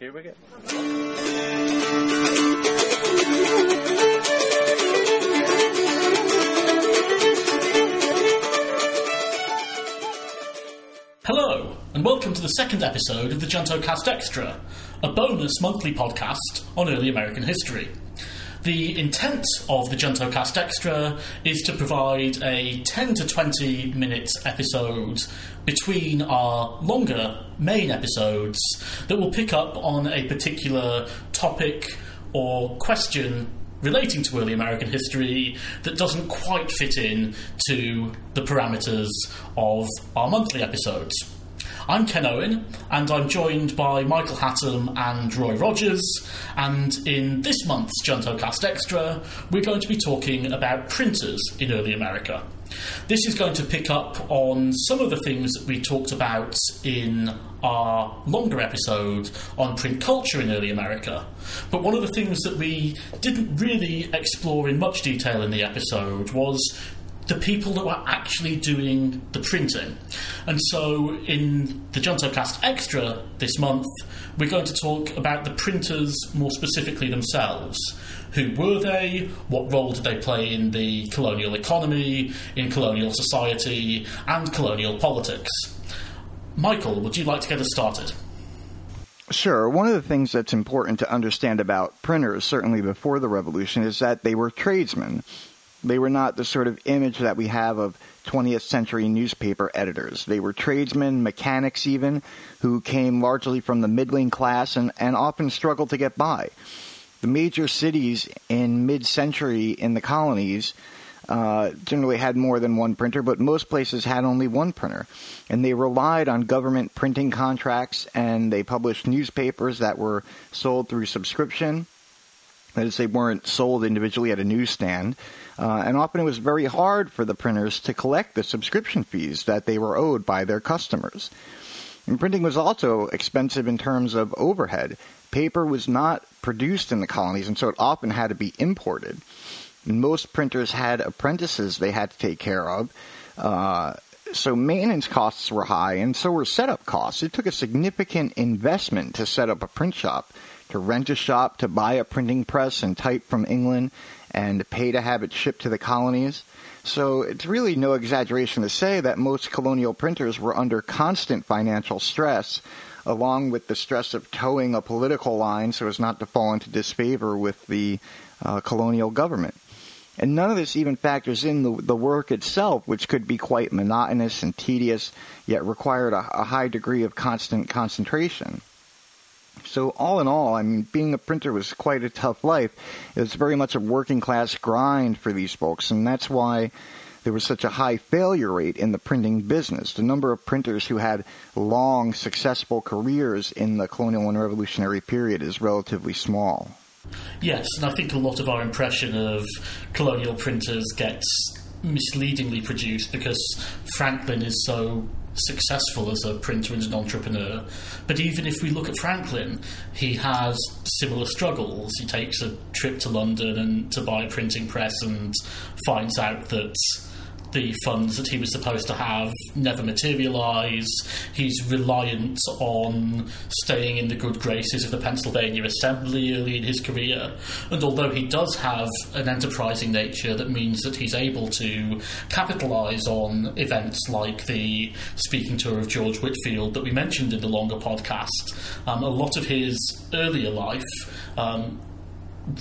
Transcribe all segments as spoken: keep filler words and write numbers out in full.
Here we go. Hello, and welcome to the second episode of the JuntoCast Extra, a bonus monthly podcast on early American history. The intent of the JuntoCast Extra is to provide a ten to twenty minute episode between our longer main episodes that will pick up on a particular topic or question relating to early American history that doesn't quite fit in to the parameters of our monthly episodes. I'm Ken Owen, and I'm joined by Michael Hattem and Roy Rogers, and in this month's JuntoCast Extra, we're going to be talking about printers in early America. This is going to pick up on some of the things that we talked about in our longer episode on print culture in early America, but one of the things that we didn't really explore in much detail in the episode was the people that were actually doing the printing. And so in the JuntoCast Extra this month, we're going to talk about the printers more specifically themselves. Who were they? What role did they play in the colonial economy, in colonial society, and colonial politics? Michael, would you like to get us started? Sure. One of the things that's important to understand about printers, certainly before the Revolution, is that they were tradesmen. They were not the sort of image that we have of twentieth century newspaper editors. They were tradesmen, mechanics even, who came largely from the middling class and, and often struggled to get by. The major cities in mid-century in the colonies uh, generally had more than one printer, but most places had only one printer. And they relied on government printing contracts, and they published newspapers that were sold through subscription. That is, they weren't sold individually at a newsstand. Uh, and often it was very hard for the printers to collect the subscription fees that they were owed by their customers. And printing was also expensive in terms of overhead. Paper was not produced in the colonies, and so it often had to be imported. And most printers had apprentices they had to take care of. Uh, so maintenance costs were high, and so were setup costs. It took a significant investment to set up a print shop, to rent a shop, to buy a printing press and type from England, and pay to have it shipped to the colonies. So it's really no exaggeration to say that most colonial printers were under constant financial stress, along with the stress of towing a political line so as not to fall into disfavor with the uh, colonial government. And none of this even factors in the, the work itself, which could be quite monotonous and tedious, yet required a, a high degree of constant concentration. So all in all, I mean, being a printer was quite a tough life. It was very much a working-class grind for these folks, and that's why there was such a high failure rate in the printing business. The number of printers who had long, successful careers in the colonial and revolutionary period is relatively small. Yes, and I think a lot of our impression of colonial printers gets misleadingly produced because Franklin is so successful as a printer and an entrepreneur. But even if we look at Franklin, he has similar struggles. He takes a trip to London and to buy a printing press and finds out that the funds that he was supposed to have never materialise. He's reliant on staying in the good graces of the Pennsylvania Assembly early in his career. And although he does have an enterprising nature that means that he's able to capitalise on events like the speaking tour of George Whitfield that we mentioned in the longer podcast, um, a lot of his earlier life um,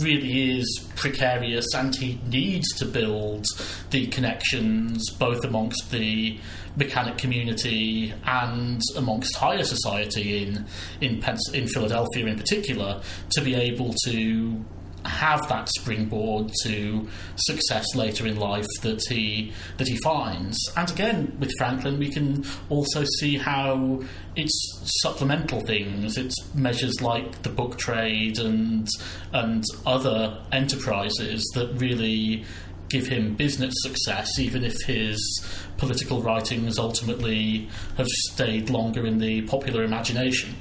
really is precarious, and he needs to build the connections both amongst the mechanic community and amongst higher society in in, Pens- in Philadelphia in particular to be able to have that springboard to success later in life that he that he finds. And again, with Franklin, we can also see how it's supplemental things. It's measures like the book trade and and other enterprises that really give him business success, even if his political writings ultimately have stayed longer in the popular imagination.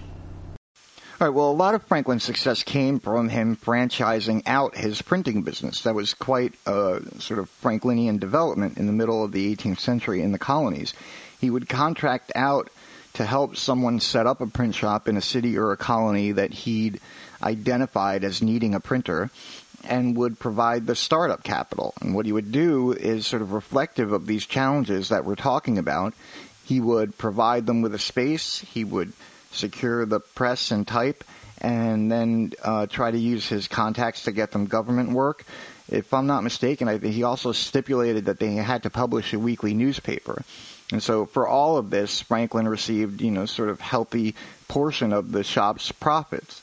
All right, well, a lot of Franklin's success came from him franchising out his printing business. That was quite a sort of Franklinian development in the middle of the eighteenth century in the colonies. He would contract out to help someone set up a print shop in a city or a colony that he'd identified as needing a printer, and would provide the startup capital. And what he would do is sort of reflective of these challenges that we're talking about. He would provide them with a space, he would secure the press and type, and then uh, try to use his contacts to get them government work. If I'm not mistaken, I, he also stipulated that they had to publish a weekly newspaper. And so for all of this, Franklin received, you know, sort of healthy portion of the shop's profits.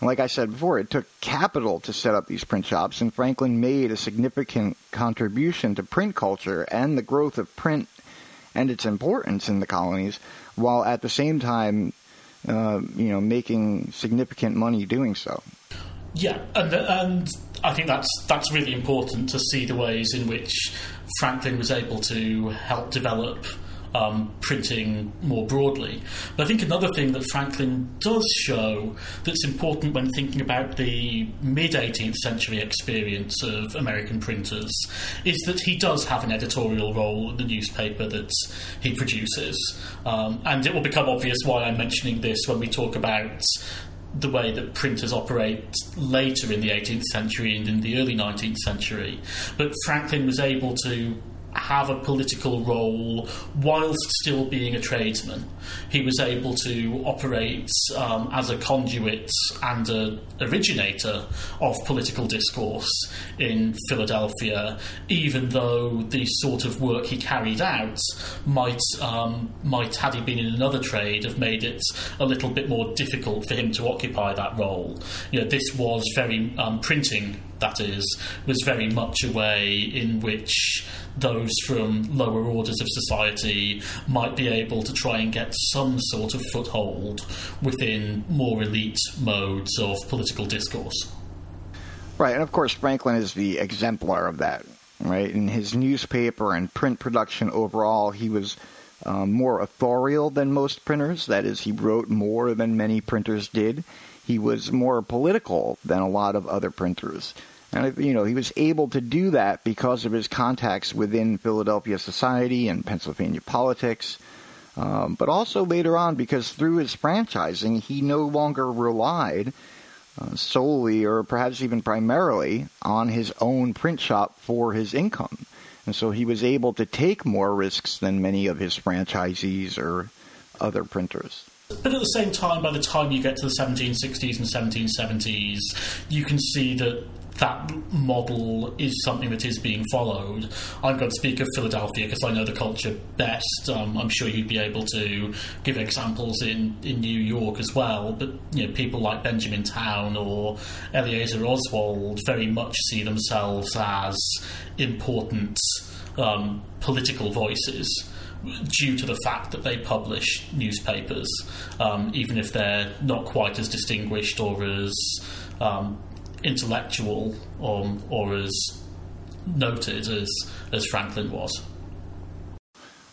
And like I said before, it took capital to set up these print shops, and Franklin made a significant contribution to print culture and the growth of print and its importance in the colonies, while at the same time, uh, you know, making significant money doing so. Yeah, and, and I think that's that's really important to see the ways in which Franklin was able to help develop um, printing more broadly. But I think another thing that Franklin does show that's important when thinking about the mid-eighteenth century experience of American printers is that he does have an editorial role in the newspaper that he produces. Um, and it will become obvious why I'm mentioning this when we talk about the way that printers operate later in the eighteenth century and in the early nineteenth century. But Franklin was able to have a political role whilst still being a tradesman. He was able to operate um, as a conduit and an originator of political discourse in Philadelphia, even though the sort of work he carried out might, um, might, had he been in another trade, have made it a little bit more difficult for him to occupy that role. You know, this was very um, printing. That is, was very much a way in which those from lower orders of society might be able to try and get some sort of foothold within more elite modes of political discourse. Right, and of course Franklin is the exemplar of that, right? In his newspaper and print production overall, he was um, more authorial than most printers. That is, he wrote more than many printers did. He was more political than a lot of other printers. And, you know, he was able to do that because of his contacts within Philadelphia society and Pennsylvania politics, um, but also later on because through his franchising, he no longer relied uh, solely or perhaps even primarily on his own print shop for his income. And so he was able to take more risks than many of his franchisees or other printers. But at the same time, by the time you get to the seventeen sixties and seventeen seventies, you can see that that model is something that is being followed. I'm going to speak of Philadelphia because I know the culture best. Um, I'm sure you'd be able to give examples in, in New York as well. But you know, people like Benjamin Town or Eliezer Oswald very much see themselves as important um, political voices, due to the fact that they publish newspapers, um, even if they're not quite as distinguished or as um, intellectual or, or as noted as, as Franklin was.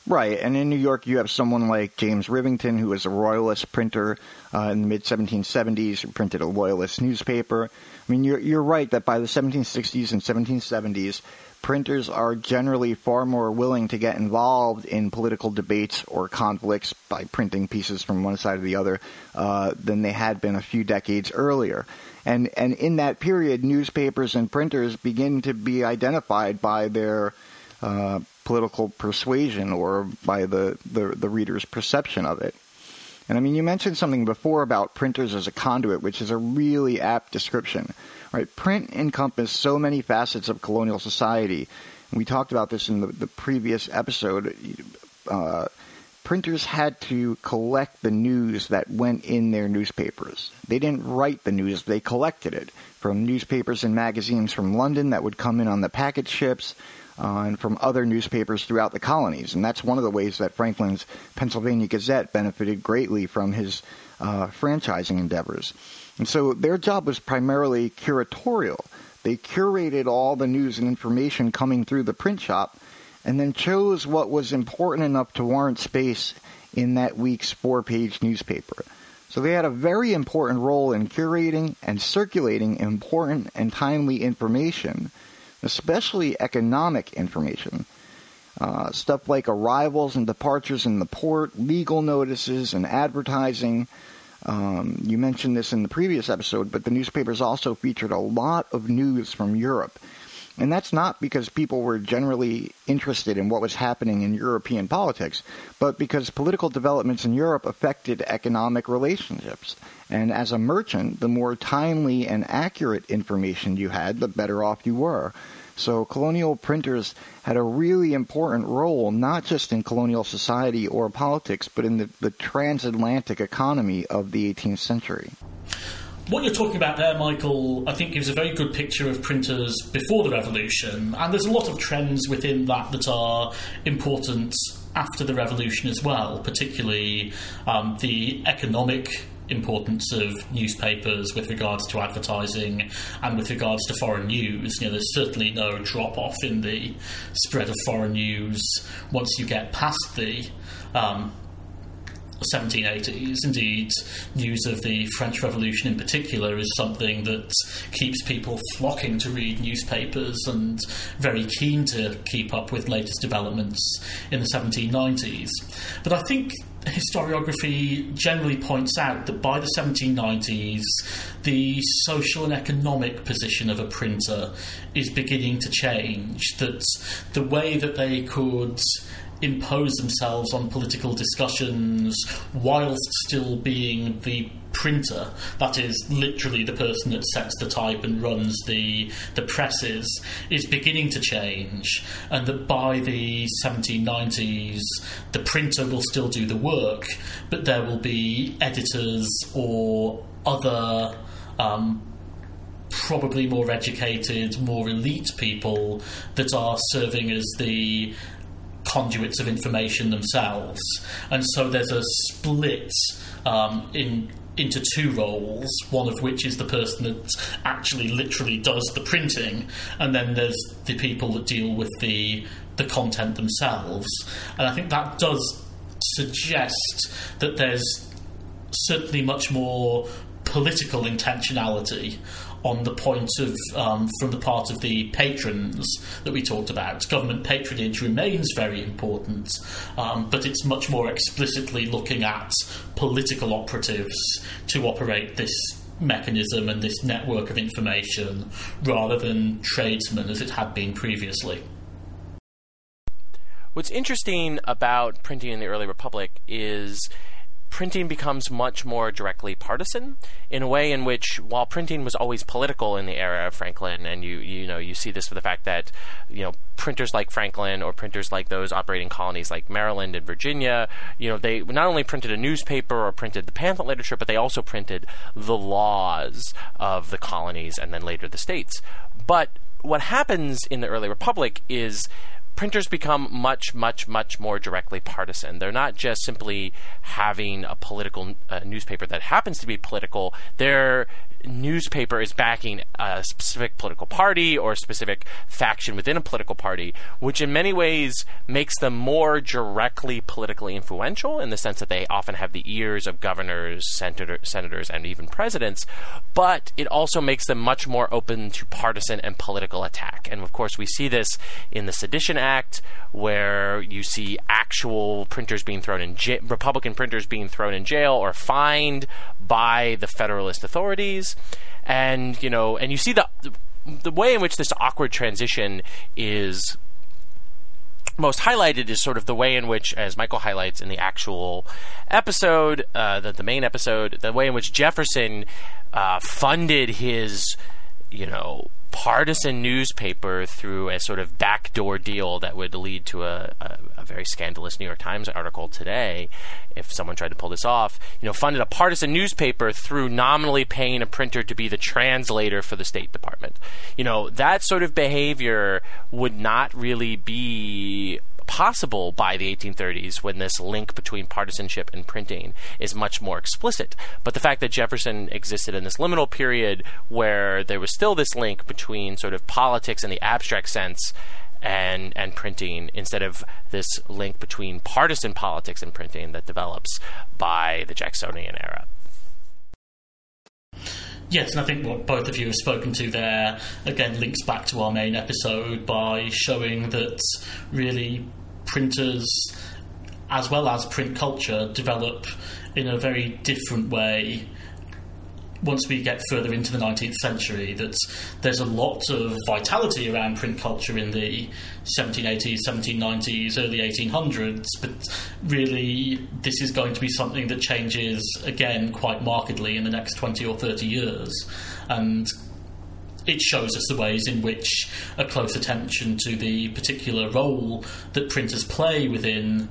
Right, and in New York you have someone like James Rivington, who was a Royalist printer uh, in the mid-seventeen seventies, who printed a Loyalist newspaper. I mean, you're, you're right that by the seventeen sixties and seventeen seventies, printers are generally far more willing to get involved in political debates or conflicts by printing pieces from one side or the other uh, than they had been a few decades earlier. And and in that period, newspapers and printers begin to be identified by their uh, political persuasion or by the, the, the reader's perception of it. And I mean, you mentioned something before about printers as a conduit, which is a really apt description. Right, print encompassed so many facets of colonial society. We talked about this in the, the previous episode. Uh, printers had to collect the news that went in their newspapers. They didn't write the news, they collected it from newspapers and magazines from London that would come in on the packet ships uh, and from other newspapers throughout the colonies. And that's one of the ways that Franklin's Pennsylvania Gazette benefited greatly from his uh, franchising endeavors. And so their job was primarily curatorial. They curated all the news and information coming through the print shop and then chose what was important enough to warrant space in that week's four-page newspaper. So they had a very important role in curating and circulating important and timely information, especially economic information. Uh, stuff like arrivals and departures in the port, legal notices and advertising. Um, you mentioned this in the previous episode, but the newspapers also featured a lot of news from Europe. And that's not because people were generally interested in what was happening in European politics, but because political developments in Europe affected economic relationships. And as a merchant, the more timely and accurate information you had, the better off you were. So colonial printers had a really important role, not just in colonial society or politics, but in the, the transatlantic economy of the eighteenth century. What you're talking about there, Michael, I think gives a very good picture of printers before the Revolution, and there's a lot of trends within that that are important after the Revolution as well, particularly um, the economic importance of newspapers with regards to advertising and with regards to foreign news. You know, there's certainly no drop-off in the spread of foreign news once you get past the Um, seventeen eighties. Indeed, news of the French Revolution in particular is something that keeps people flocking to read newspapers and very keen to keep up with latest developments in the seventeen nineties. But I think historiography generally points out that by the seventeen nineties, the social and economic position of a printer is beginning to change, that the way that they could impose themselves on political discussions whilst still being the printer, that is literally the person that sets the type and runs the the presses, is beginning to change, and that by the seventeen nineties the printer will still do the work, but there will be editors or other um probably more educated, more elite people that are serving as the conduits of information themselves. And so there's a split um, in into two roles, one of which is the person that actually literally does the printing, and then there's the people that deal with the the content themselves. And I think that does suggest that there's certainly much more political intentionality on the point of, um, from the part of the patrons that we talked about. Government patronage remains very important, um, but it's much more explicitly looking at political operatives to operate this mechanism and this network of information, rather than tradesmen as it had been previously. What's interesting about printing in the early Republic is printing becomes much more directly partisan, in a way in which, while printing was always political in the era of Franklin, and you you know you see this for the fact that, you know, printers like Franklin or printers like those operating colonies like Maryland and Virginia, you know, they not only printed a newspaper or printed the pamphlet literature, but they also printed the laws of the colonies and then later the states. But what happens in the early Republic is printers become much, much, much more directly partisan. They're not just simply having a political uh, newspaper that happens to be political. Their newspaper is backing a specific political party or a specific faction within a political party, which in many ways makes them more directly politically influential, in the sense that they often have the ears of governors, senator, senators, and even presidents. But it also makes them much more open to partisan and political attack. And of course, we see this in the Sedition Act. Act, where you see actual printers being thrown in j- Republican printers being thrown in jail or fined by the Federalist authorities, and you know, and you see the the way in which this awkward transition is most highlighted is sort of the way in which, as Michael highlights in the actual episode, uh, the, the main episode, the way in which Jefferson uh, funded his, you know, partisan newspaper through a sort of backdoor deal that would lead to a, a, a very scandalous New York Times article today, if someone tried to pull this off, you know, funded a partisan newspaper through nominally paying a printer to be the translator for the State Department. You know, that sort of behavior would not really be possible by the eighteen thirties, when this link between partisanship and printing is much more explicit. But the fact that Jefferson existed in this liminal period where there was still this link between sort of politics in the abstract sense and and printing, instead of this link between partisan politics and printing that develops by the Jacksonian era. Yes, and I think what both of you have spoken to there, again, links back to our main episode by showing that really printers, as well as print culture, develop in a very different way once we get further into the nineteenth century. That there's a lot of vitality around print culture in the seventeen eighties, seventeen nineties, early eighteen hundreds, but really this is going to be something that changes again quite markedly in the next twenty or thirty years, and it shows us the ways in which a close attention to the particular role that printers play within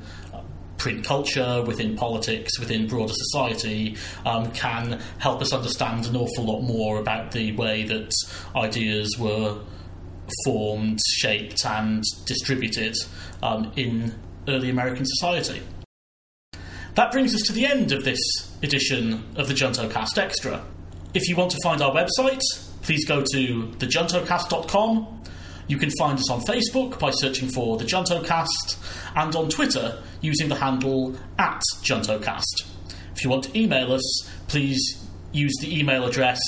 print culture, within politics, within broader society, um, can help us understand an awful lot more about the way that ideas were formed, shaped and distributed um, in early American society. That brings us to the end of this edition of the JuntoCast Extra. If you want to find our website, please go to the junto cast dot com. You can find us on Facebook by searching for The JuntoCast, and on Twitter using the handle at JuntoCast. If you want to email us, please use the email address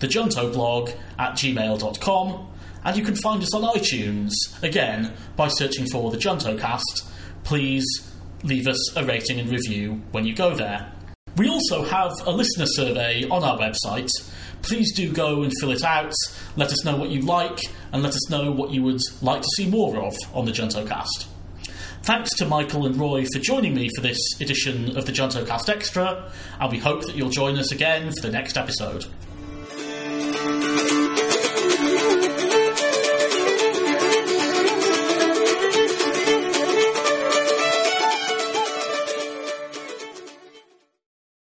the junto blog at gmail dot com, and you can find us on iTunes, again, by searching for The JuntoCast. Please leave us a rating and review when you go there. We also have a listener survey on our website. Please do go and fill it out, let us know what you like, and let us know what you would like to see more of on the JuntoCast. Thanks to Michael and Roy for joining me for this edition of the JuntoCast Extra, and we hope that you'll join us again for the next episode.